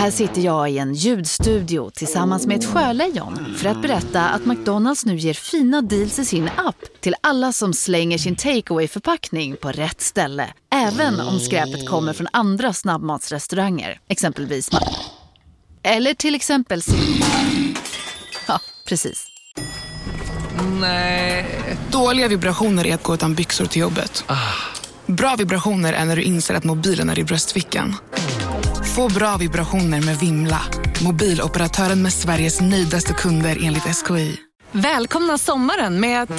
Här sitter jag i en ljudstudio tillsammans med ett sjölejon för att berätta att McDonalds nu ger fina deals i sin app till alla som slänger sin takeaway-förpackning på rätt ställe. Även om skräpet kommer från andra snabbmatsrestauranger, exempelvis eller till exempel ja, precis. Nej. Dåliga vibrationer är att gå utan byxor till jobbet. Bra vibrationer är när du inser att mobilen är i bröstfickan. Få bra vibrationer med Vimla. Mobiloperatören med Sveriges nöjdaste kunder enligt SKI. Välkomna sommaren med att...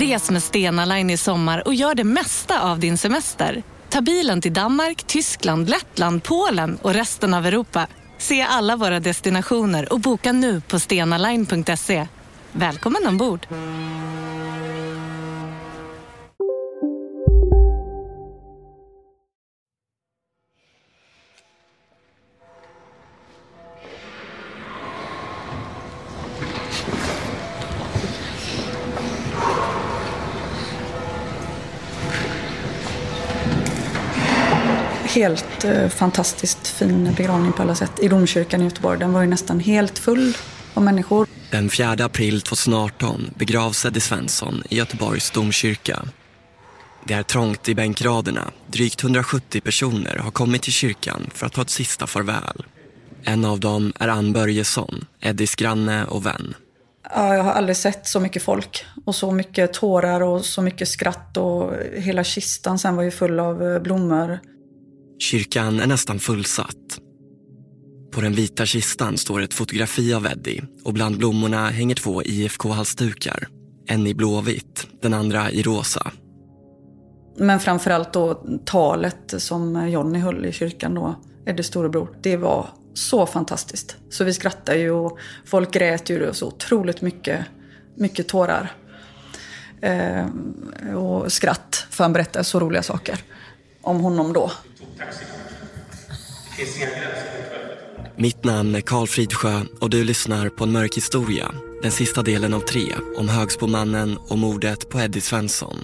Res med Stena Line i sommar och gör det mesta av din semester. Ta bilen till Danmark, Tyskland, Lettland, Polen och resten av Europa. Se alla våra destinationer och boka nu på stenaline.se. Välkommen ombord! Helt fantastiskt fin begravning på alla sätt i domkyrkan i Göteborg. Den var ju nästan helt full av människor. Den 4 april 2018 begravs Eddie Svensson i Göteborgs domkyrka. Det är trångt i bänkraderna. Drygt 170 personer har kommit till kyrkan för att ta ett sista farväl. En av dem är Ann Börjesson, Eddies granne och vän. Ja, jag har aldrig sett så mycket folk och så mycket tårar och så mycket skratt. Och hela kistan sen var ju full av blommor. Kyrkan är nästan fullsatt. På den vita kistan står ett fotografi av Eddie och bland blommorna hänger 2 IFK-halsdukar. En i blåvitt, den andra i rosa. Men framförallt då talet som Johnny höll i kyrkan då, Eddies storebror, det var så fantastiskt. Så vi skrattade ju och folk grät ju så otroligt mycket tårar. Och skratt för han berättade så roliga saker om honom då. Mitt namn är Carl Fridsjö och du lyssnar på En mörk historia, den sista delen av 3 om Högsbomannen och mordet på Eddie Svensson.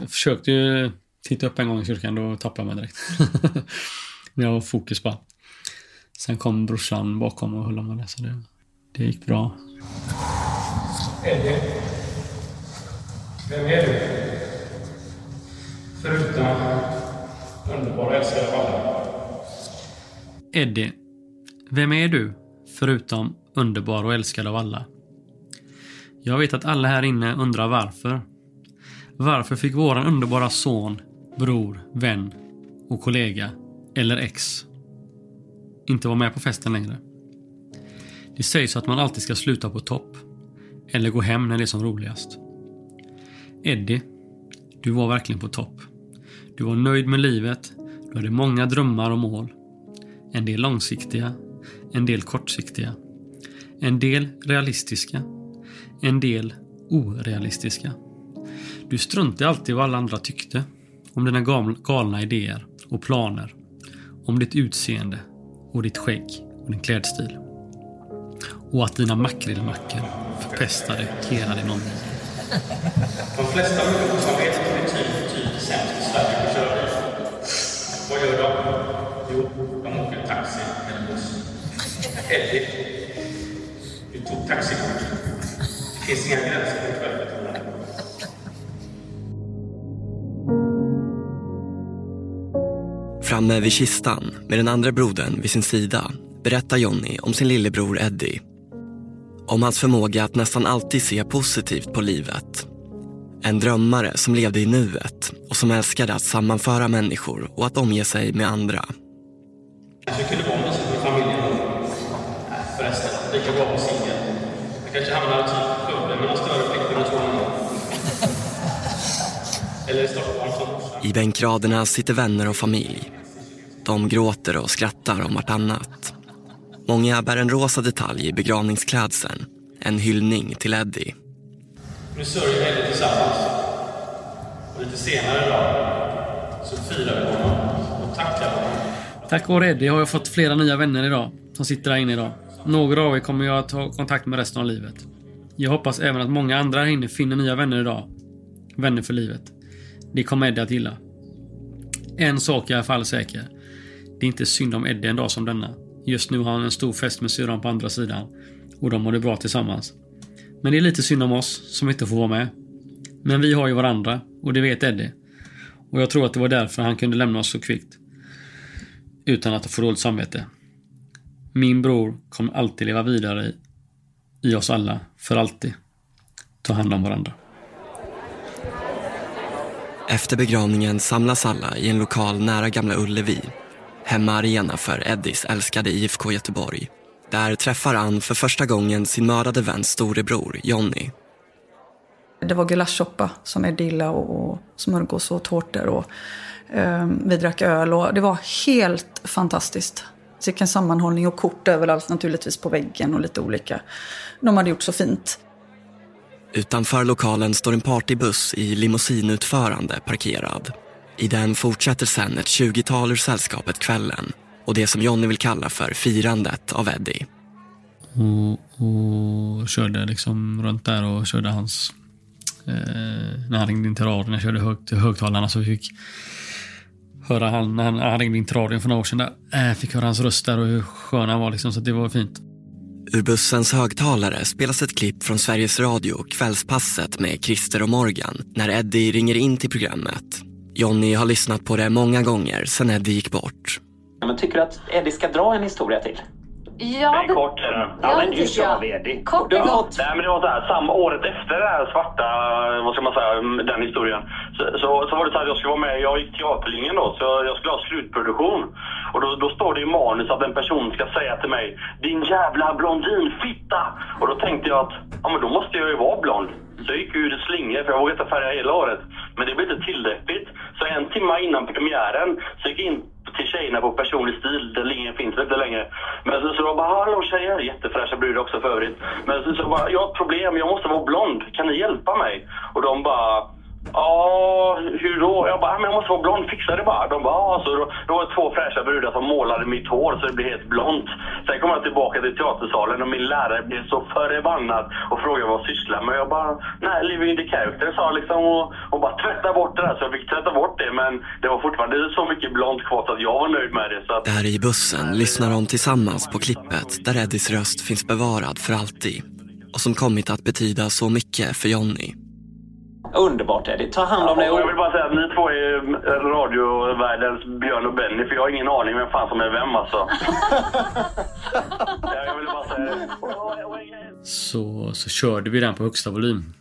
Jag försökte ju titta upp en gång i kyrkan, då tappade man direkt. Jag var fokus på. Sen kom brorsan bakom och höll om henne, så det gick bra. Eddie, vem är du? Förutom underbara älskade alla. Eddie, vem är du? Förutom underbar och älskad av alla. Jag vet att alla här inne undrar varför. Varför fick våran underbara son, bror, vän och kollega eller ex inte var med på festen längre? Det sägs att man alltid ska sluta på topp eller gå hem när det är som roligast. Eddie, du var verkligen på topp. Du var nöjd med livet. Du hade många drömmar och mål. En del långsiktiga, en del kortsiktiga, en del realistiska, en del orealistiska. Du struntade alltid vad alla andra tyckte om dina galna idéer och planer, om ditt utseende och ditt skägg och din klädstil. Och att dina makrillmackor förpestade hela din omgivning. De flesta människor som vet att det är tydligt sämst i Sverige på köret. Vad gör de? Jo, de åker taxi eller buss. Eddie, du tog taxikort. Det finns inga gränser på kvället. Framme vid kistan, med den andra brodern vid sin sida, berättar Johnny om sin lillebror Eddie. Om hans förmåga att nästan alltid se positivt på livet. En drömmare som levde i nuet och som älskade att sammanföra människor och att omge sig med andra. Kanske kunde vara något i familjen. Förresten, det kan vara på singen. Jag kanske hamnar typ problem med några större flickor och tvångar. Eller i Stockholm. I bänkraderna sitter vänner och familj. De gråter och skrattar om vartannat. Många bär en rosa detalj i begravningsklädseln. En hyllning till Eddie. Nu sörjer Eddie tillsammans. Och lite senare idag så firar vi honom och tackar honom. Tack vare Eddie har jag fått flera nya vänner idag. som sitter där inne idag. Några av er kommer jag att ta kontakt med resten av livet. Jag hoppas även att många andra här inne finner nya vänner idag. Vänner för livet. Det kommer Eddie att gilla. En sak är i alla fall säker. Det är inte synd om Eddie en dag som denna. Just nu har han en stor fest med syran på andra sidan. Och de har det bra tillsammans. Men det är lite synd om oss som inte får vara med. Men vi har ju varandra. Och det vet Eddie. Och jag tror att det var därför han kunde lämna oss så kvickt. Utan att få dåligt samvete. Min bror kommer alltid leva vidare i oss alla. För alltid. Ta hand om varandra. Efter begravningen samlas alla i en lokal nära Gamla Ullevi. Hemmaarena för Eddies älskade IFK Göteborg. Där träffar Ann för första gången sin mördade väns storebror Johnny. Det var gulaschsoppa som är dilla och smörgås och tårtor. Och, vi drack öl och det var helt fantastiskt. Vilken sammanhållning och kort överallt naturligtvis på väggen och lite olika. De hade gjort så fint. Utanför lokalen står en partybuss i limousinutförande parkerad. I den fortsätter sen ett 20-tal ur sällskapet kvällen. Och det som Johnny vill kalla för firandet av Eddie. Och körde liksom runt där och körde hans... när han ringde in till radion, jag körde högtalarna så vi fick höra han när han ringde in till radion för några år sedan. Där, fick höra hans röst där och hur skön han var liksom, så det var fint. Ur bussens högtalare spelas ett klipp från Sveriges Radio Kvällspasset med Christer och Morgan när Eddie ringer in till programmet. Johnny har lyssnat på det många gånger sedan Eddie gick bort. Ja, men tycker du att Eddie ska dra en historia till? Ja, det... kort. Ja, men nu kör vi Eddie. Kort är gott. Nej, men det var så här, samma året efter det här svarta, vad ska man säga, den historien. Så var det så här, jag skulle vara med, jag gick teaterlinjen då, så jag skulle ha slutproduktion. Och då står det i manus att en person ska säga till mig, din jävla blondinfitta. Och då tänkte jag att, ja men då måste jag ju vara blond. Så jag gick ur det slinge för jag vågade inte färga hela året. Men det blev inte tillräckligt. Så en timme innan premiären så gick jag in till tjejerna på personlig stil. Den linjen finns inte längre. Men så de bara, hallå tjejer, jättefräscha brudar också för övrigt. Men så bara, jag har ett problem, jag måste vara blond. Kan ni hjälpa mig? Och de bara... Ja, hur då? Jag bara, men jag måste vara blond, fixa det bara. De bara, ja, så då var det två fräscha brudar som målade mitt hår så det blev helt blont. Sen kom jag tillbaka till teatersalen och min lärare blev så förbannad och frågade vad jag sysslar med. Jag bara, nej, living in the character, sa liksom och bara tvätta bort det där. Så jag fick tvätta bort det, men det var fortfarande så mycket blont kvar så att jag var nöjd med det. Så att... Där i bussen lyssnar de tillsammans på klippet där Eddies röst finns bevarad för alltid och som kommit att betyda så mycket för Johnny. Underbart Eddie, ta hand om dig. Jag vill bara säga att ni två är radiovärldens Björn och Benny. För jag har ingen aning vem fan som är vem alltså. Jag vill bara säga det. Så körde vi den på högsta volym.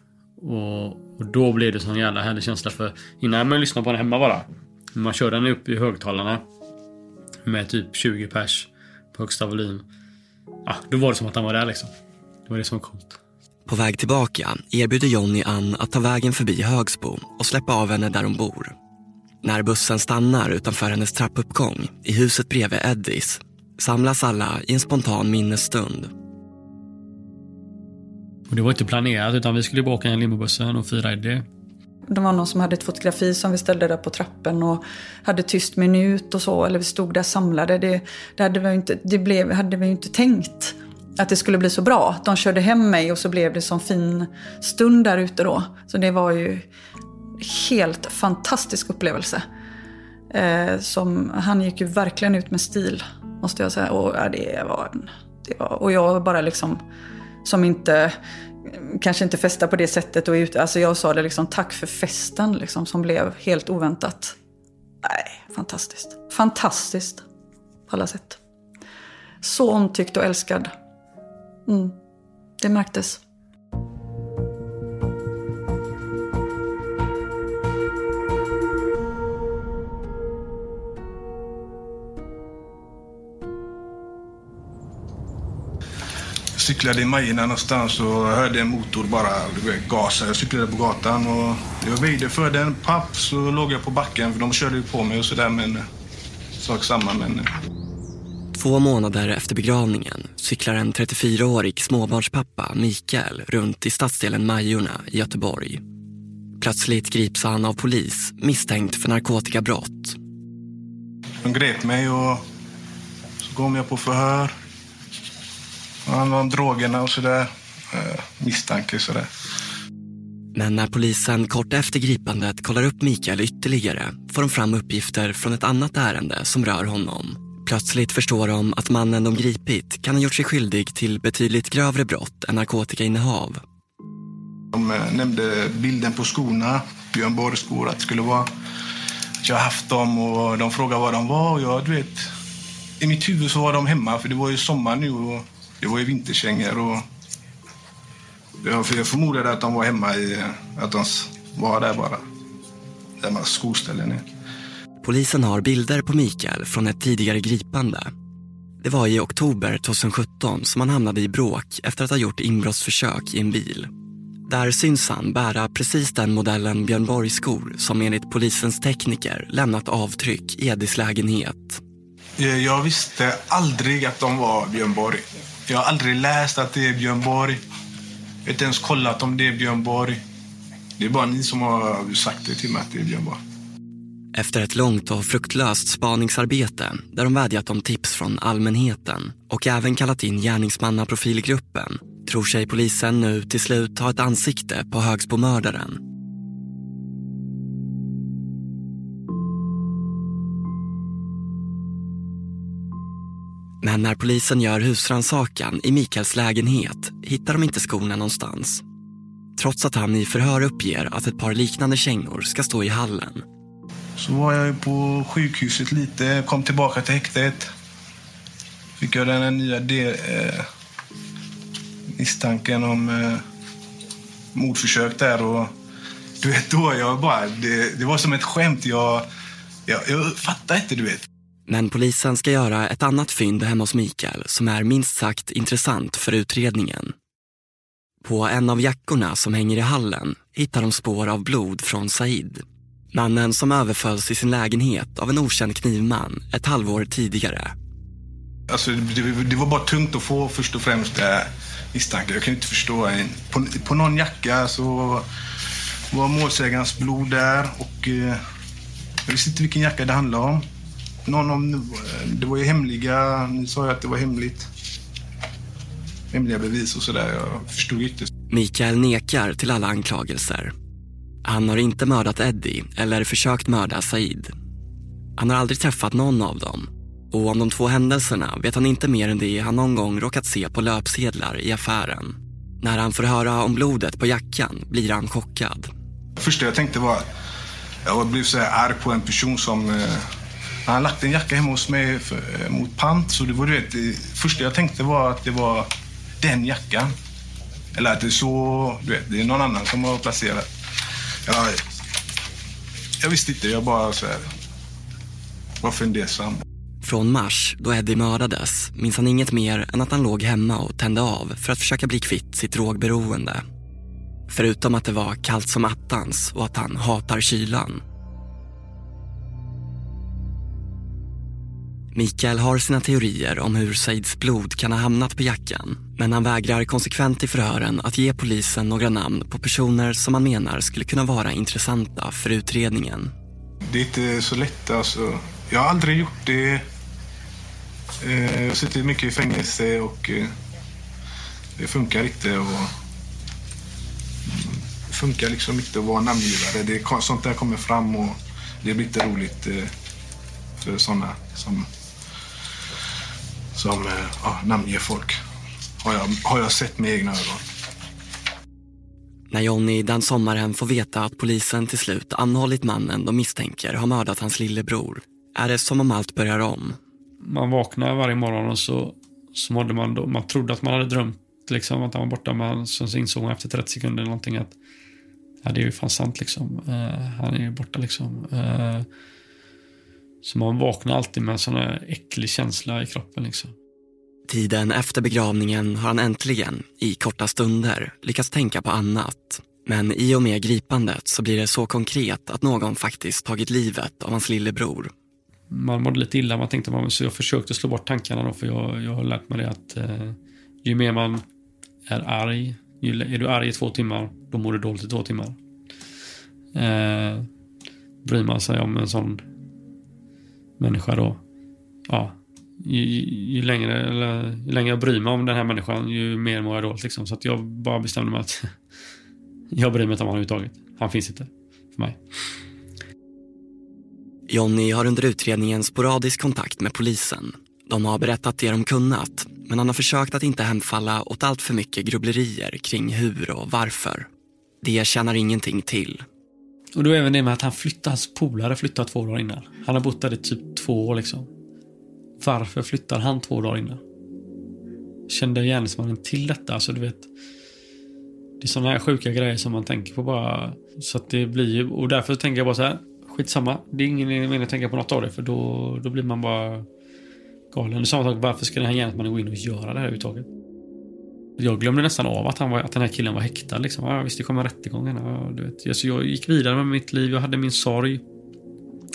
Och då blev det sån jävla härlig känsla. För innan man lyssnade på den hemma bara, man körde den upp i högtalarna med typ 20 pers på högsta volym, då var det som att han var där liksom. Det var det som var coolt. På väg tillbaka erbjuder Johnny Ann att ta vägen förbi Högsbo och släppa av henne där hon bor. När bussen stannar utanför hennes trappuppgång i huset bredvid Eddies samlas alla i en spontan minnesstund. Och det var inte planerat utan vi skulle åka en limobussen och fira Eddie. Det var någon som hade ett fotografi som vi ställde där på trappen och hade tyst minut och så. Eller vi stod där samlade. Det hade vi inte tänkt. Att det skulle bli så bra. De körde hem mig och så blev det som fin stund där ute då. Så det var ju helt fantastisk upplevelse. Som han gick ju verkligen ut med stil, måste jag säga. Och det var och jag bara liksom som inte kanske inte festar på det sättet och ut, alltså jag sa det liksom tack för festen liksom som blev helt oväntat. Nej, fantastiskt. Fantastiskt på alla sätt. Så omtyckt och älskad. Det märktes. Jag cyklade i Majorna någonstans och hörde en motor bara gasa. Jag cyklade på gatan och jag väjde för den. Papp så låg jag på backen för de körde ju på mig och sådär, men sak samma men... 2 månader efter begravningen cyklar en 34-årig småbarnspappa, Mikael, runt i stadsdelen Majorna i Göteborg. Plötsligt grips han av polis, misstänkt för narkotikabrott. De grep mig och så kom jag på förhör. om drogerna och sådär, misstanke och sådär. Men när polisen kort efter gripandet kollar upp Mikael ytterligare får de fram uppgifter från ett annat ärende som rör honom. Plötsligt förstår de att mannen de gripit kan ha gjort sig skyldig till betydligt grövre brott än narkotikainnehav. De nämnde bilden på skorna, Björn Borgs skor, att det skulle vara att jag haft dem, och de frågade vad de var, och jag, du vet, i mitt huvud så var de hemma, för det var ju sommar nu och det var ju vinterkängor, och jag förmodade att de var hemma, att de var där bara, där man skoställen är. Polisen har bilder på Mikael från ett tidigare gripande. Det var i oktober 2017 som han hamnade i bråk efter att ha gjort inbrottsförsök i en bil. Där syns han bära precis den modellen Björn Borgs skor som enligt polisens tekniker lämnat avtryck i Eddies lägenhet. Jag visste aldrig att de var Björn Borg. Jag har aldrig läst att det är Björn Borg. Jag har inte ens kollat om det är Björn Borg. Det är bara ni som har sagt det till mig att det är Björn Borg. Efter ett långt och fruktlöst spaningsarbete där de vädjat om tips från allmänheten och även kallat in gärningsmannaprofilgruppen tror sig polisen nu till slut ha ett ansikte på Högsbomördaren. Men när polisen gör husrannsakan i Mikaels lägenhet hittar de inte skorna någonstans. Trots att han i förhör uppger att ett par liknande kängor ska stå i hallen. Så var jag på sjukhuset lite, kom tillbaka till häktet. Fick jag den här nya misstanken om mordförsök där, och du vet då jag bara, det var som ett skämt, jag fattar inte, du vet. Men polisen ska göra ett annat fynd hemma hos Mikael som är minst sagt intressant för utredningen. På en av jackorna som hänger i hallen hittar de spår av blod från Said. Mannen som överfölls i sin lägenhet av en okänd knivman ett halvår tidigare. Alltså, det var bara tungt att få först och främst misstanke. Jag kan inte förstå. På någon jacka så var målsägarens blod där, och jag visste inte vilken jacka det handlade om. Det var ju hemliga, ni sa ju att det var hemligt. Hemliga bevis och sådär, jag förstod inte. Mikael nekar till alla anklagelser. Han har inte mördat Eddie eller försökt mörda Said. Han har aldrig träffat någon av dem. Och om de två händelserna vet han inte mer än det han någon gång råkat se på löpsedlar i affären. När han får höra om blodet på jackan blir han chockad. Först jag tänkte var, jag blev så här arg på en person som han lagt en jacka hemma hos mig mot pant. Så det var, du vet, det första jag tänkte var att det var den jackan. Eller att det är så, du vet, det är någon annan som har placerat. Jag visste inte, jag bara så här, var fundersam. Från mars, då Eddie mördades, minns han inget mer än att han låg hemma och tände av för att försöka bli kvitt sitt drogberoende. Förutom att det var kallt som attans och att han hatar kylan. Mikael har sina teorier om hur Saids blod kan ha hamnat på jackan, men han vägrar konsekvent i förhören att ge polisen några namn på personer som han menar skulle kunna vara intressanta för utredningen. Det är inte så lätt, alltså. Jag har aldrig gjort det. Jag har suttit mycket i fängelse och det funkar inte. Det funkar liksom inte att vara namngivare. Sånt där kommer fram och det blir inte roligt för sådana som namnger folk. Har jag sett med egna ögon. När Johnny den sommaren får veta att polisen till slut anhållit mannen de misstänker har mördat hans lillebror, är det som om allt börjar om. Man vaknar varje morgon och så mådde man då. Man trodde att man hade drömt liksom, att han var borta, men så insåg man efter 30 sekunder någonting att ja, det är ju fan sant liksom. Han är ju borta liksom. Så man vaknar alltid med en sån här äcklig känsla i kroppen liksom. Tiden efter begravningen har han äntligen, i korta stunder, lyckats tänka på annat. Men i och med gripandet så blir det så konkret att någon faktiskt tagit livet av hans lillebror. Man mådde lite illa, man tänkte, så jag försökte slå bort tankarna då, för jag har lärt mig det att ju mer man är arg, är du arg i 2 timmar, då mår du dåligt i 2 timmar. Bryr man sig om en sån människa då, ja, ju längre jag bryr mig om den här människan, ju mer mår jag dåligt liksom. Så att jag bara bestämde mig att jag bryr mig inte om honom överhuvudtaget. Han finns inte för mig. Johnny har under utredningen sporadisk kontakt med polisen. De har berättat det de kunnat, men han har försökt att inte hemfalla åt allt för mycket grubblerier kring hur och varför. Det känner ingenting till. Och då är även det med att han flyttade, hans polare flyttade 2 dagar innan. Han har bott där i typ 2 år liksom. Varför flyttar han 2 dagar innan? Kände gärningsmannen till detta? Alltså du vet, det är sådana här sjuka grejer som man tänker på bara. Så att det blir, och därför tänker jag bara så här, skitsamma. Det är ingen mening att tänka på något av det, för då blir man bara galen. Och samma sak, varför ska den här gärningsmannen gå in och göra det här uttaget? Jag glömde nästan av att den här killen var häktad liksom. Ja, visst, det kom en rättegång. Ja, du vet. Så jag gick vidare med mitt liv. Jag hade min sorg.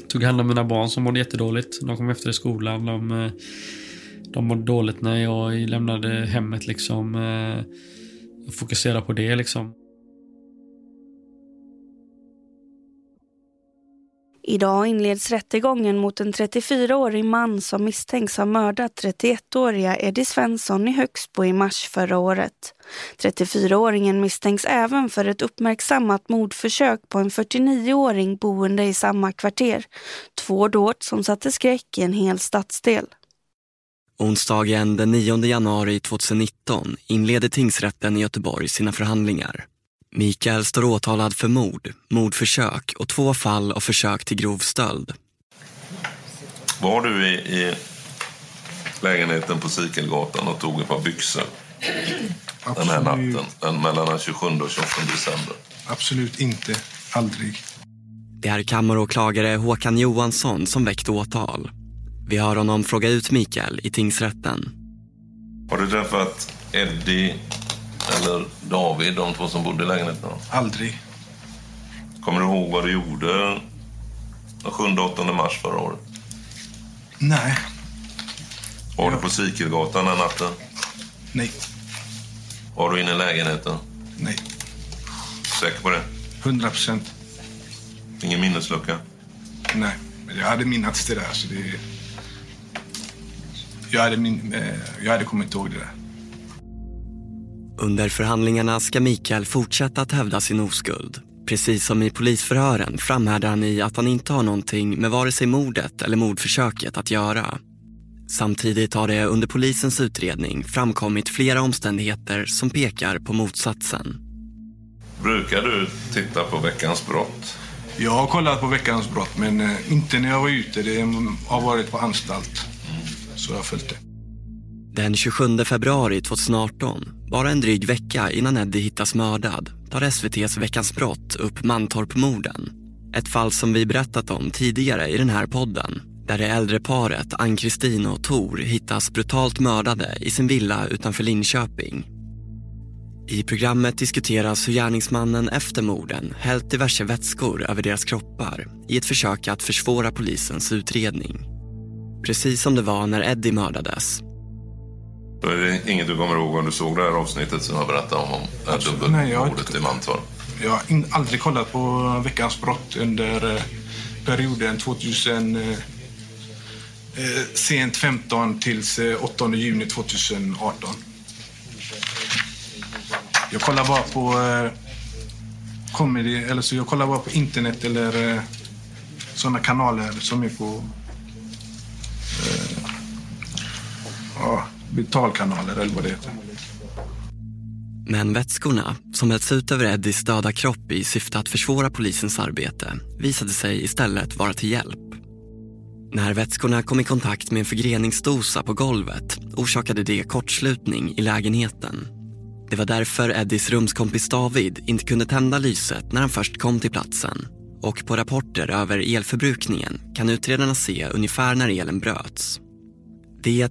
Tog hand om mina barn som mådde jättedåligt. De kom efter i skolan. De mådde dåligt när jag lämnade hemmet liksom. Jag fokuserade på det liksom. Idag inleds rättegången mot en 34-årig man som misstänks ha mördat 31-åriga Eddie Svensson i Högsbo i mars förra året. 34-åringen misstänks även för ett uppmärksammat mordförsök på en 49-åring boende i samma kvarter. 2 dåd som satte skräck i en hel stadsdel. Onsdagen den 9 januari 2019 inleder tingsrätten i Göteborg sina förhandlingar. Mikael står åtalad för mord, mordförsök och 2 fall av försök till grov stöld. Var du i lägenheten på Sikelgatan och tog ett par byxor den här natten, mellan den 27 och 28 december? Absolut inte, aldrig. Det är kammaråklagare Håkan Johansson som väckt åtal. Vi hör honom fråga ut Mikael i tingsrätten. Har du träffat Eddie eller David, de 2 som bodde i lägenheten? Aldrig. Kommer du ihåg vad du gjorde den 7-8 mars förra året? Nej. Var du på Sikelgatan den natten? Nej. Var du inne i lägenheten? Nej. Säker på det? 100%. Ingen minneslucka? Nej, men jag hade minnats det där, så det... Jag hade kommit ihåg det där. Under förhandlingarna ska Mikael fortsätta att hävda sin oskuld. Precis som i polisförhören framhärdar han i att han inte har någonting med vare sig mordet eller mordförsöket att göra. Samtidigt har det under polisens utredning framkommit flera omständigheter som pekar på motsatsen. Brukar du titta på veckans brott? Jag har kollat på veckans brott, men inte när jag var ute. Det har varit på anstalt, så jag har följt det. Den 27 februari 2018, bara en dryg vecka innan Eddie hittas mördad, tar SVT:s Veckans brott upp Mantorp-morden. Ett fall som vi berättat om tidigare i den här podden, där det äldre paret Ann Kristina och Thor hittas brutalt mördade i sin villa utanför Linköping. I programmet diskuteras hur gärningsmannen efter morden hällt diverse vätskor över deras kroppar i ett försök att försvåra polisens utredning. Precis som det var när Eddie mördades. Då är det inget du kommer ihåg om du såg det här avsnittet som jag berättade om det här dubbelmordet i Mantorp? Jag har aldrig kollat på veckans brott under perioden sent 15 tills 8 juni 2018. Jag kollar bara på comedy, eller så jag kollar bara på internet eller sådana kanaler som är på betalkanaler eller vad det heter. Men vätskorna som hälls ut över Eddies döda kropp i syfte att försvåra polisens arbete visade sig istället vara till hjälp. När vätskorna kom i kontakt med en förgreningsdosa på golvet orsakade det kortslutning i lägenheten. Det var därför Eddies rumskompis David inte kunde tända lyset när han först kom till platsen. Och på rapporter över elförbrukningen kan utredarna se ungefär när elen bröts. Det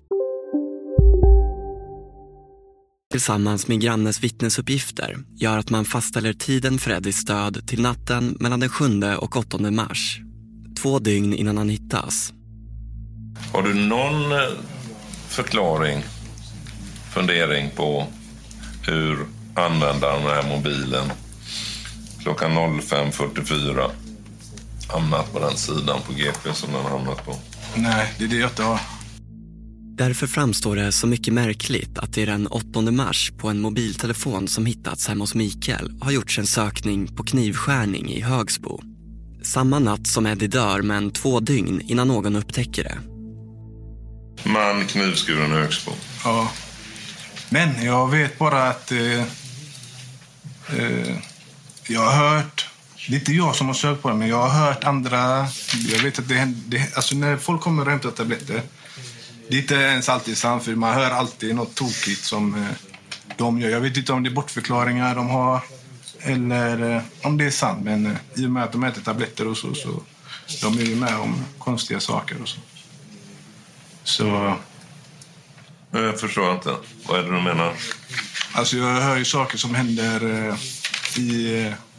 Tillsammans med grannens vittnesuppgifter gör att man fastställer tiden för Eddies död till natten mellan den 7 och 8 mars. 2 dygn innan han hittas. Har du någon fundering på hur användaren av den här mobilen klockan 05.44 hamnat på den sidan på GP som den hamnat på? Nej, det är det jag inte har. Därför framstår det så mycket märkligt att det är den 8 mars på en mobiltelefon som hittats hemma hos Mikael har gjorts en sökning på knivskärning i Högsbo. Samma natt som Eddie dör, men 2 dygn innan någon upptäcker det. Man knivskuren i Högsbo. Ja, men jag vet bara att jag har hört... Det är inte jag som har sökt på det, men jag har hört andra... Jag vet att det alltså när folk kommer runt och tabletter... Det är inte ens alltid sant, för man hör alltid något tokigt som de gör. Jag vet inte om det är bortförklaringar de har eller om det är sant. Men i och med att de äter tabletter och så, de är ju med om konstiga saker och så. Så... Jag förstår inte. Vad är det du menar? Alltså jag hör ju saker som händer i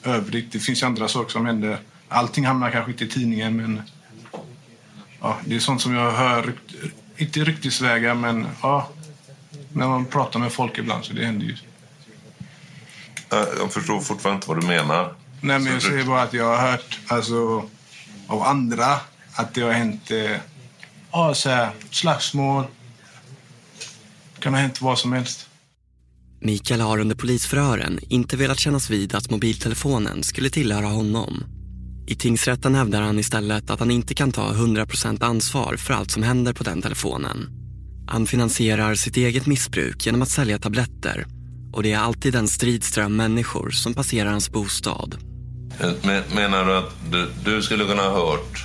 övrigt. Det finns ju andra saker som händer. Allting hamnar kanske inte i tidningen, men... Ja, det är sånt som jag hör... Inte ryktesvägar, men ja, när man pratar med folk ibland så det händer ju. Jag förstår fortfarande inte vad du menar. Nej, men jag säger bara att jag har hört alltså, av andra att det har hänt så här, slagsmål. Det kan ha hänt vad som helst. Mikael har under polisförhören inte velat kännas vid att mobiltelefonen skulle tillhöra honom. I tingsrätten hävdar han istället att han inte kan ta 100% ansvar för allt som händer på den telefonen. Han finansierar sitt eget missbruk genom att sälja tabletter. Och det är alltid en stridström människor som passerar hans bostad. Menar du att du skulle kunna ha hört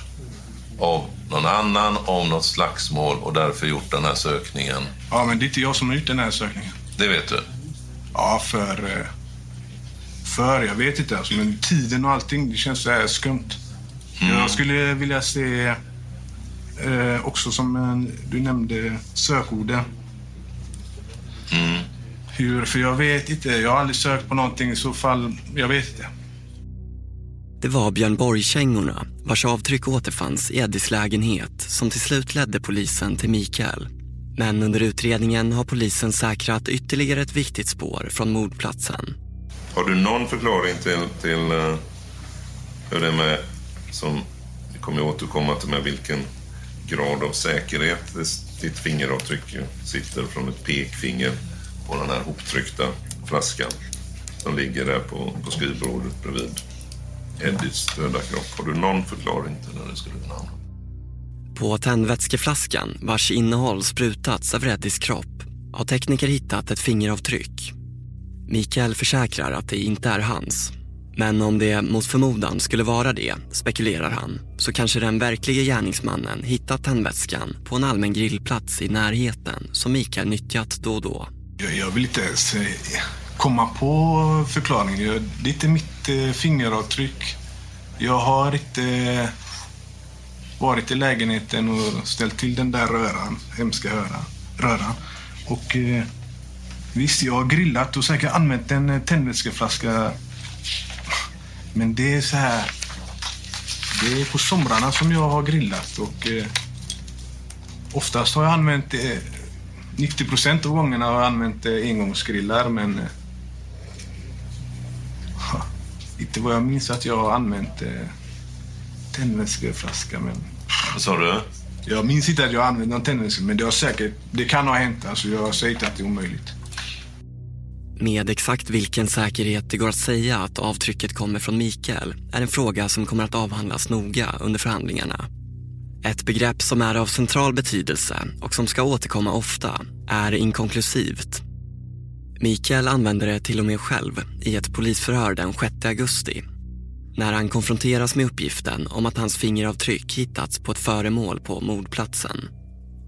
av någon annan om något slagsmål och därför gjort den här sökningen? Ja, men det är inte jag som har gjort den här sökningen. Det vet du? Ja, för jag vet inte, alltså, men tiden och allting, det känns så här skumt. Mm. Jag skulle vilja se också som du nämnde sökorden. Mm. Hur, för jag vet inte, jag har aldrig sökt på någonting i så fall, jag vet inte. Det var Björn Borg-kängorna vars avtryck återfanns i Eddies lägenhet som till slut ledde polisen till Mikael. Men under utredningen har polisen säkrat ytterligare ett viktigt spår från mordplatsen. Har du någon förklaring till hur det är med, som vi kommer att återkomma till, med vilken grad av säkerhet ditt fingeravtryck sitter från ett pekfinger på den här hoptryckta flaskan som ligger där på skrivbordet bredvid Eddies döda kropp? Har du någon förklaring till när det skulle namn? På tändvätskeflaskan vars innehåll sprutats av Eddies kropp har tekniker hittat ett fingeravtryck. Mikael försäkrar att det inte är hans. Men om det mot förmodan skulle vara det, spekulerar han, så kanske den verkliga gärningsmannen hittat tändvätskan på en allmän grillplats i närheten som Mikael nyttjat då och då. Jag vill inte ens komma på förklaringen. Det är inte mitt fingeravtryck. Jag har inte varit i lägenheten och ställt till den där hemska röran. Och... Visst, jag har grillat och säkert använt en tändvätskeflaska. Men det är så här... Det är på somrarna som jag har grillat. Och oftast har jag använt... 90% av gångerna har jag använt engångsgrillar. Men... inte vad jag minns att jag har använt tändvätskeflaska. Men... Vad sa du? Jag minns inte att jag har använt någon tändvätska. Men det kan ha hänt. Alltså jag säger inte att det är omöjligt. Med exakt vilken säkerhet det går att säga att avtrycket kommer från Mikael är en fråga som kommer att avhandlas noga under förhandlingarna. Ett begrepp som är av central betydelse och som ska återkomma ofta är inkonklusivt. Mikael använde det till och med själv i ett polisförhör den 6 augusti. När han konfronteras med uppgiften om att hans fingeravtryck hittats på ett föremål på mordplatsen.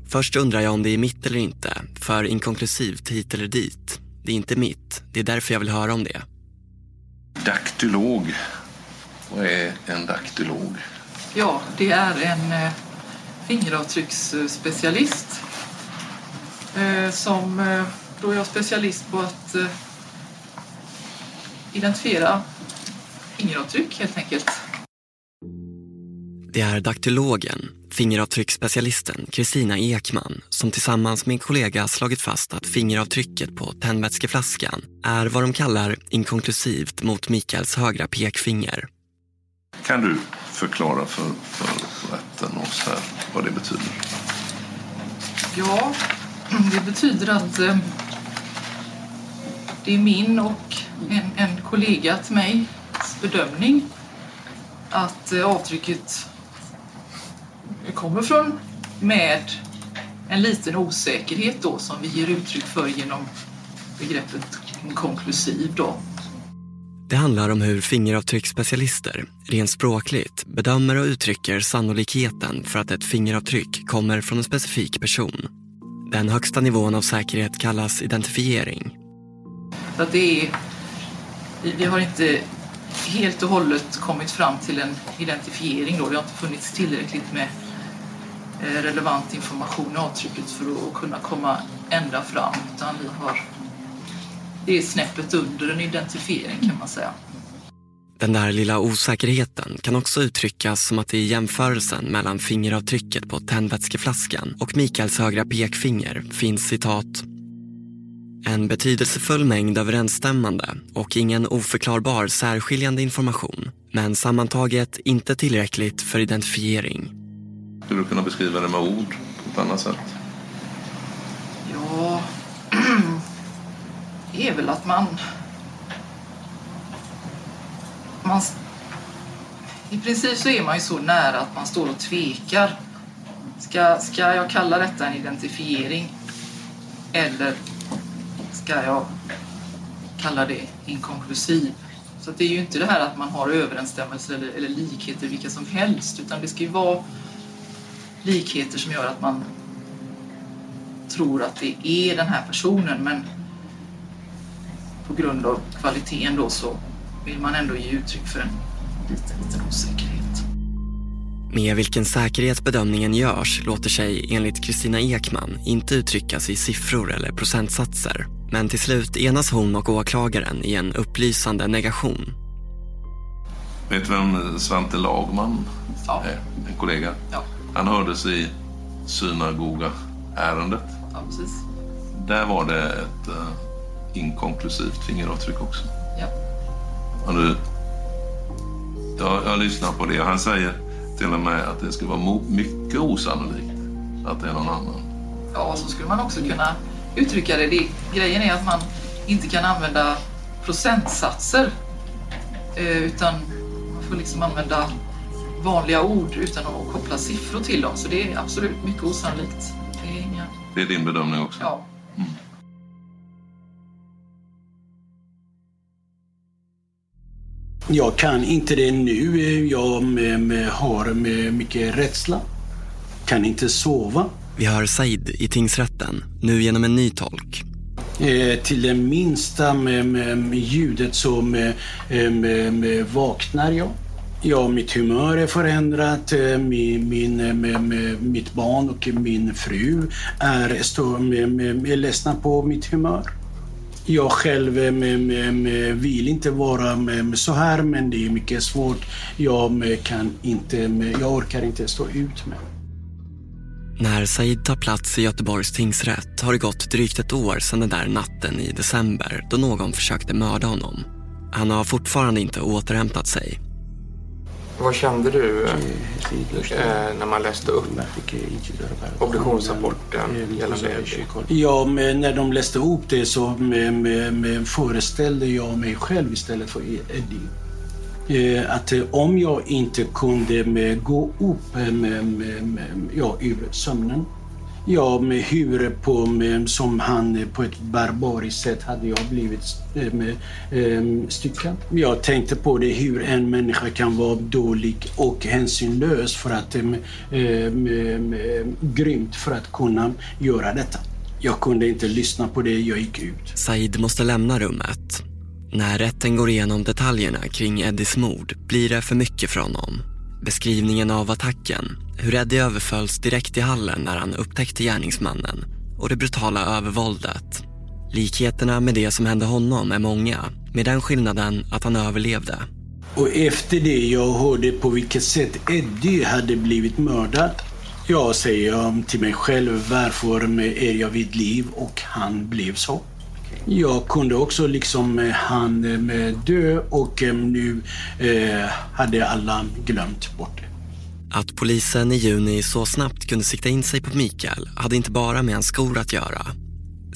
Först undrar jag om det är mitt eller inte, för inkonklusivt hit eller dit. Det är inte mitt, det är därför jag vill höra om det. Daktylog. Vad är en daktylog? Ja, det är en fingeravtrycksspecialist som då är specialist på att identifiera fingeravtryck helt enkelt. Det är daktylogen, fingeravtrycksspecialisten Kristina Ekman, som tillsammans med en kollega slagit fast att fingeravtrycket på tändvätskeflaskan är vad de kallar inkonklusivt mot Mikaels högra pekfinger. Kan du förklara för rätten och så här vad det betyder? Ja, det betyder att det är min och en kollega till mig bedömning att avtrycket kommer från med en liten osäkerhet då som vi ger uttryck för genom begreppet konklusiv då. Det handlar om hur fingeravtrycksspecialister rent språkligt bedömer och uttrycker sannolikheten för att ett fingeravtryck kommer från en specifik person. Den högsta nivån av säkerhet kallas identifiering. Att det är, vi har inte helt och hållet kommit fram till en identifiering då. Det har inte funnits tillräckligt med relevant information i avtrycket för att kunna komma ända fram, utan vi har... Det är snäppet under en identifiering kan man säga. Den där lilla osäkerheten kan också uttryckas som att det är jämförelsen mellan fingeravtrycket på tändvätskeflaskan och Mikaels högra pekfinger finns citat. En betydelsefull mängd överensstämmande och ingen oförklarbar särskiljande information, men sammantaget inte tillräckligt för identifiering. Skulle du kunna beskriva det med ord på ett annat sätt? Ja... Det är väl att man... I princip så är man ju så nära att man står och tvekar. Ska jag kalla detta en identifiering? Eller ska jag kalla det inkonklusiv? Så det är ju inte det här att man har överensstämmelse eller likheter vilka som helst. Utan det ska ju vara likheter som gör att man tror att det är den här personen, men... På grund av kvaliteten då så vill man ändå ge uttryck för en liten osäkerhet. Med vilken säkerhet bedömningen görs låter sig enligt Kristina Ekman inte uttryckas i siffror eller procentsatser. Men till slut enas hon och åklagaren i en upplysande negation. Vet du vem Svante Lagman ja. Är? En kollega? Ja. Han hördes i synagoga-ärendet. Ja, precis. Där var det ett... inkonklusivt fingeravtryck också. Ja. Och nu, jag lyssnar på det och han säger till och med att det skulle vara mycket osannolikt att det är någon annan. Ja, så skulle man också kunna uttrycka det. Grejen är att man inte kan använda procentsatser utan man får liksom använda vanliga ord utan att koppla siffror till dem. Så det är absolut mycket osannolikt. Det är din bedömning också? Ja. Mm. Jag kan inte det nu. Jag har mycket rädsla. Kan inte sova. Vi hör Said i tingsrätten, nu genom en ny tolk. Till det minsta med ljudet så vaknar jag. Mitt humör är förändrat. Mitt barn och min fru är ledsna på mitt humör. Jag själv vill inte vara så här, men det är mycket svårt. Jag orkar inte stå ut med. När Said tar plats i Göteborgs tingsrätt har det gått drygt ett år sedan den där natten i december då någon försökte mörda honom. Han har fortfarande inte återhämtat sig. Vad kände du när man läste upp obduktionsrapporten gällande Eddie? Ja, men när de läste upp det så föreställde jag mig själv istället för Eddie. Att om jag inte kunde gå upp ur sömnen, med hur på som han på ett barbariskt sätt hade jag blivit styckad. Jag tänkte på det, hur en människa kan vara dålig och hänsynlös för att grymt för att kunna göra detta. Jag kunde inte lyssna på det, jag gick ut. Said måste lämna rummet. När rätten går igenom detaljerna kring Eddies mord blir det för mycket från honom. Beskrivningen av attacken, hur Eddie överfölls direkt i hallen när han upptäckte gärningsmannen och det brutala övervåldet. Likheterna med det som hände honom är många, med den skillnaden att han överlevde. Och efter det jag hörde på vilket sätt Eddie hade blivit mördad, jag säger till mig själv, varför är jag vid liv och han blev så. Jag kunde också liksom han dö och nu hade alla glömt bort det. Att polisen i juni så snabbt kunde sikta in sig på Mikael hade inte bara med hans skor att göra.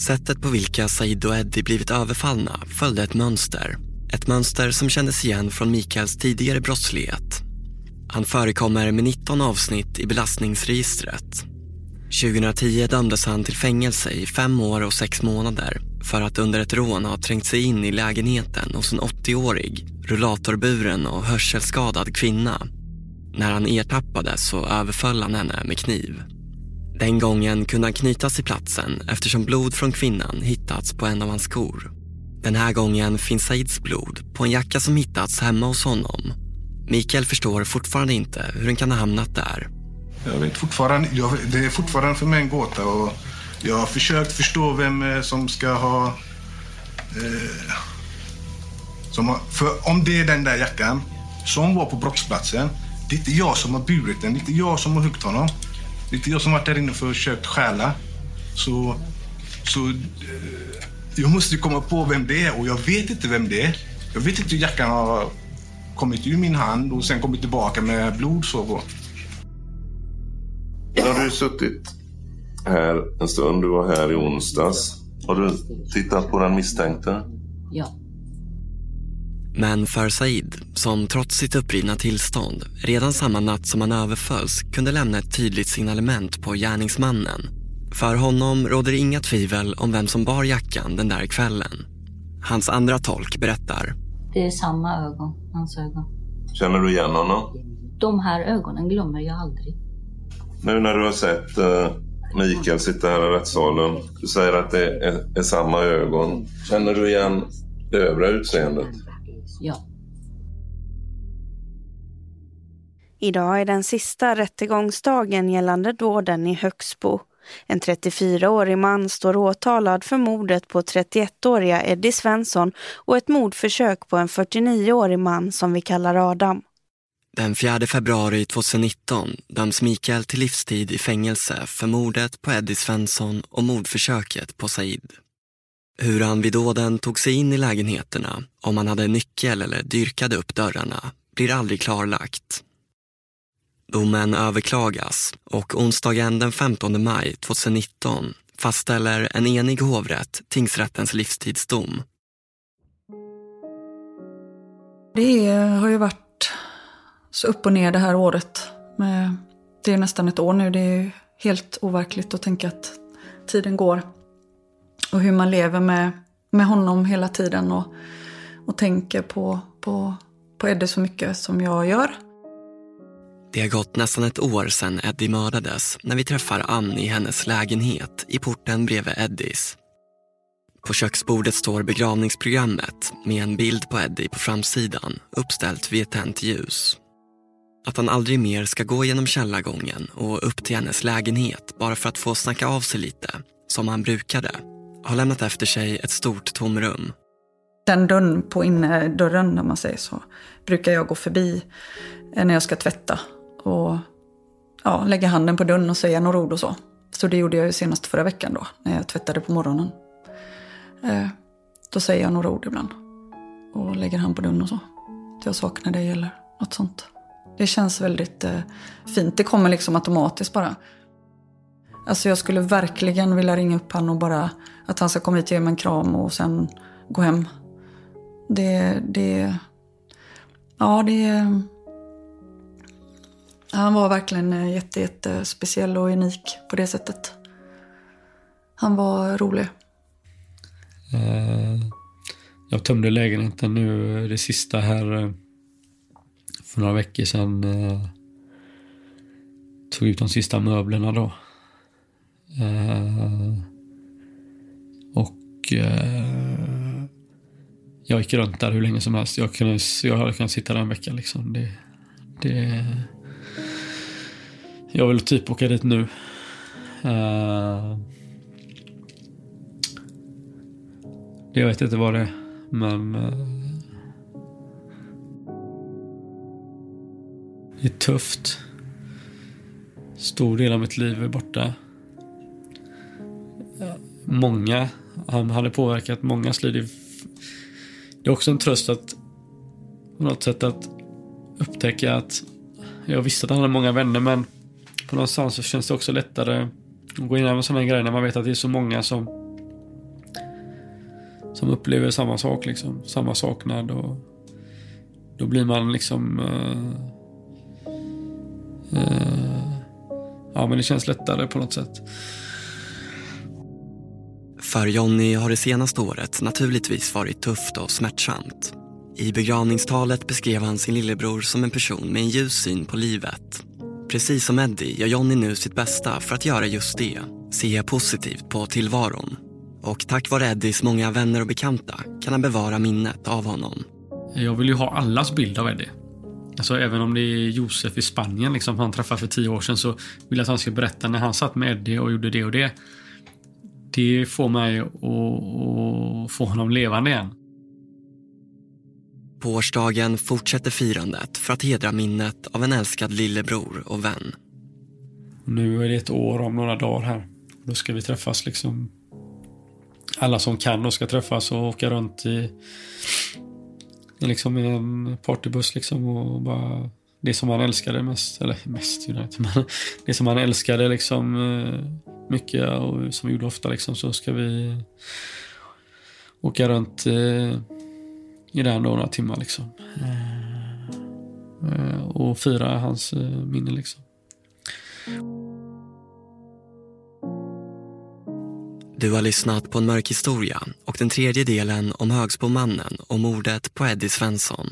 Sättet på vilka Said och Eddie blivit överfallna följde ett mönster. Ett mönster som kändes igen från Mikaels tidigare brottslighet. Han förekommer med 19 avsnitt i belastningsregistret. 2010 dömdes han till fängelse i 5 år och 6 månader för att under ett rån ha trängt sig in i lägenheten hos en 80-årig, rullatorburen och hörselskadad kvinna. När han ertappades så överföll han henne med kniv. Den gången kunde han knytas i platsen eftersom blod från kvinnan hittats på en av hans skor. Den här gången finns Saids blod på en jacka som hittats hemma hos honom. Mikael förstår fortfarande inte hur den kan ha hamnat där. Jag vet fortfarande, det är fortfarande för mig en gåta och jag har försökt förstå vem som ska ha... För om det är den där jackan som var på brottsplatsen, det är inte jag som har burit den, det är inte jag som har huggt honom. Det är inte jag som har varit där inne för att försökt stjäla. Så jag måste ju komma på vem det är och jag vet inte vem det är. Jag vet inte hur jackan har kommit ur min hand och sen kommit tillbaka med blod så på. När du har suttit här en stund, du var här i onsdags, har du tittat på den misstänkte? Ja. Men för Said, som trots sitt upprivna tillstånd redan samma natt som han överfölls kunde lämna ett tydligt signalement på gärningsmannen. För honom råder inga tvivel om vem som bar jackan den där kvällen. Hans andra tolk berättar. Det är samma ögon, hans ögon. Känner du igen honom? De här ögonen glömmer jag aldrig. Nu när du har sett Mikael sitta här i rättssalen, du säger att det är samma ögon. Känner du igen det övriga utseendet? Ja. Idag är den sista rättegångsdagen gällande dåden i Högsbo. En 34-årig man står åtalad för mordet på 31-åriga Eddie Svensson och ett mordförsök på en 49-årig man som vi kallar Adam. Den 4 februari 2019 döms Mikael till livstid i fängelse för mordet på Eddie Svensson och mordförsöket på Said. Hur han vid dåden tog sig in i lägenheterna, om han hade nyckel eller dyrkade upp dörrarna, blir aldrig klarlagt. Domen överklagas och onsdagen den 15 maj 2019 fastställer en enig hovrätt tingsrättens livstidsdom. Det har ju varit så upp och ner det här året. Men det är nästan ett år nu, det är ju helt overkligt att tänka att tiden går. Och hur man lever med honom hela tiden och tänker på Eddie så mycket som jag gör. Det har gått nästan ett år sedan Eddie mördades när vi träffar Ann i hennes lägenhet i porten bredvid Eddies. På köksbordet står begravningsprogrammet med en bild på Eddie på framsidan uppställt vid ett tänt ljus. Att han aldrig mer ska gå genom källargången och upp till hennes lägenhet bara för att få snacka av sig lite, som han brukade, har lämnat efter sig ett stort tomrum. Den dörren på innerdörren, om man säger så, brukar jag gå förbi när jag ska tvätta och lägga handen på dörren och säga några ord och så. Så det gjorde jag ju senast förra veckan då, när jag tvättade på morgonen. Då säger jag några ord ibland och lägger hand på dörren och så. Att jag saknar dig eller något sånt. Det känns väldigt fint. Det kommer liksom automatiskt bara. Alltså jag skulle verkligen vilja ringa upp han och bara att han ska komma hit och ge mig en kram och sen gå hem. Han var verkligen jättespeciell och unik på det sättet. Han var rolig. Jag tömde lägenheten nu det sista här för några veckor sedan. Tog ut de sista möblerna då. Jag gick runt där hur länge som helst. Jag hade kunnat sitta där en vecka liksom. Jag vill typ åka dit nu. Jag vet inte vad det är, men det är tufft. Stor del av mitt liv är borta. Många, han hade påverkat många liv. Det är också en tröst att på något sätt att upptäcka att jag visste att han hade många vänner, men på någonstans så känns det också lättare att gå in med sådana grejer när man vet att det är så många som upplever samma sak liksom, samma saknad, och då blir man liksom ja, men det känns lättare på något sätt. För Johnny har det senaste året naturligtvis varit tufft och smärtsamt. I begravningstalet beskrev han sin lillebror som en person med en ljus syn på livet. Precis som Eddie gör Johnny nu sitt bästa för att göra just det, se positivt på tillvaron. Och tack vare Eddies många vänner och bekanta kan han bevara minnet av honom. Jag vill ju ha allas bild av Eddie. Alltså även om det är Josef i Spanien liksom, han träffade för 10 år sedan, så vill jag att han ska berätta när han satt med Eddie och gjorde det och det. Det får mig att få honom levande igen. På årsdagen fortsätter firandet för att hedra minnet av en älskad lillebror och vän. Nu är det ett år om några dagar här. Då ska vi träffas liksom. Alla som kan och ska träffas och åka runt i liksom en partybuss liksom, och bara det som han älskade mest, eller mest men det som han älskade liksom mycket och som gjorde ofta liksom, så ska vi åka runt i den några timmar liksom och fira hans minne liksom. Du har lyssnat på En mörk historia och den tredje delen om Högsbomannen och mordet på Eddie Svensson.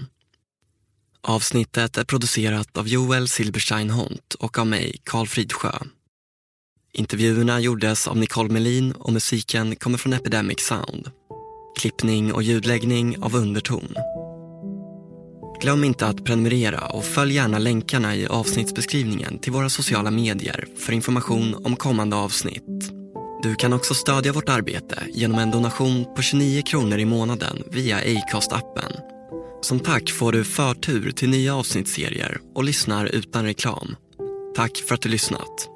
Avsnittet är producerat av Joel Silberstein-Hunt och av mig, Carl Fridsjö. Intervjuerna gjordes av Nicole Melin och musiken kommer från Epidemic Sound. Klippning och ljudläggning av Underton. Glöm inte att prenumerera och följ gärna länkarna i avsnittsbeskrivningen till våra sociala medier för information om kommande avsnitt. Du kan också stödja vårt arbete genom en donation på 29 kronor i månaden via Acast-appen. Som tack får du förtur till nya avsnittsserier och lyssnar utan reklam. Tack för att du lyssnat.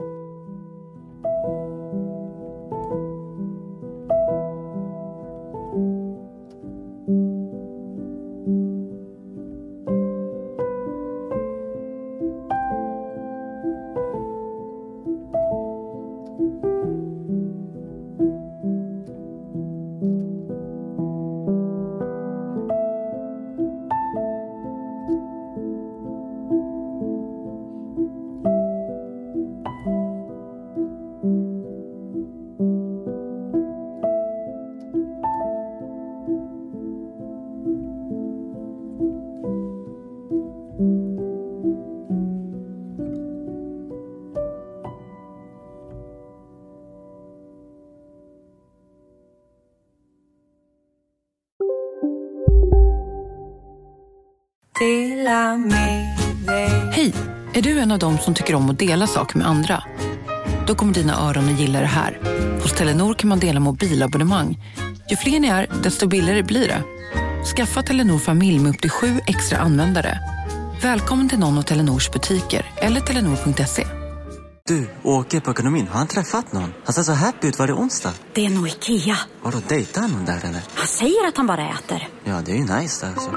Hej, är du en av dem som tycker om att dela saker med andra? Då kommer dina öron att gilla det här. Hos Telenor kan man dela mobilabonnemang. Ju fler ni är, desto billigare blir det. Skaffa Telenor familj med upp till 7 extra användare. Välkommen till någon av Telenors butiker eller telenor.se. Du, åker på ekonomin. Har han träffat någon? Han ser så happy ut varje onsdag. Det är nog IKEA. Har du dejtat någon där eller? Han säger att han bara äter. Ja, det är ju nice alltså.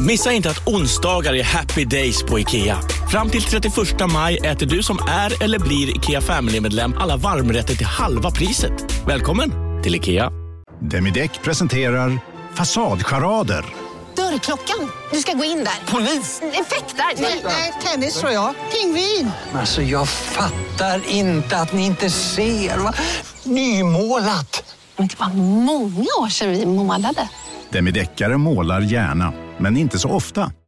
Missa inte att onsdagar är Happy Days på IKEA. Fram till 31 maj äter du som är eller blir IKEA Family-medlem alla varmrätter till halva priset. Välkommen till IKEA. Demideck presenterar Fasadcharader. Dörrklockan. Du ska gå in där. Polis. Effektar. Nej, tennis tror jag. Pingvin. Alltså jag fattar inte att ni inte ser. Va? Nymålat. Men det var många år sedan vi målade. Demideckare målar gärna, men inte så ofta.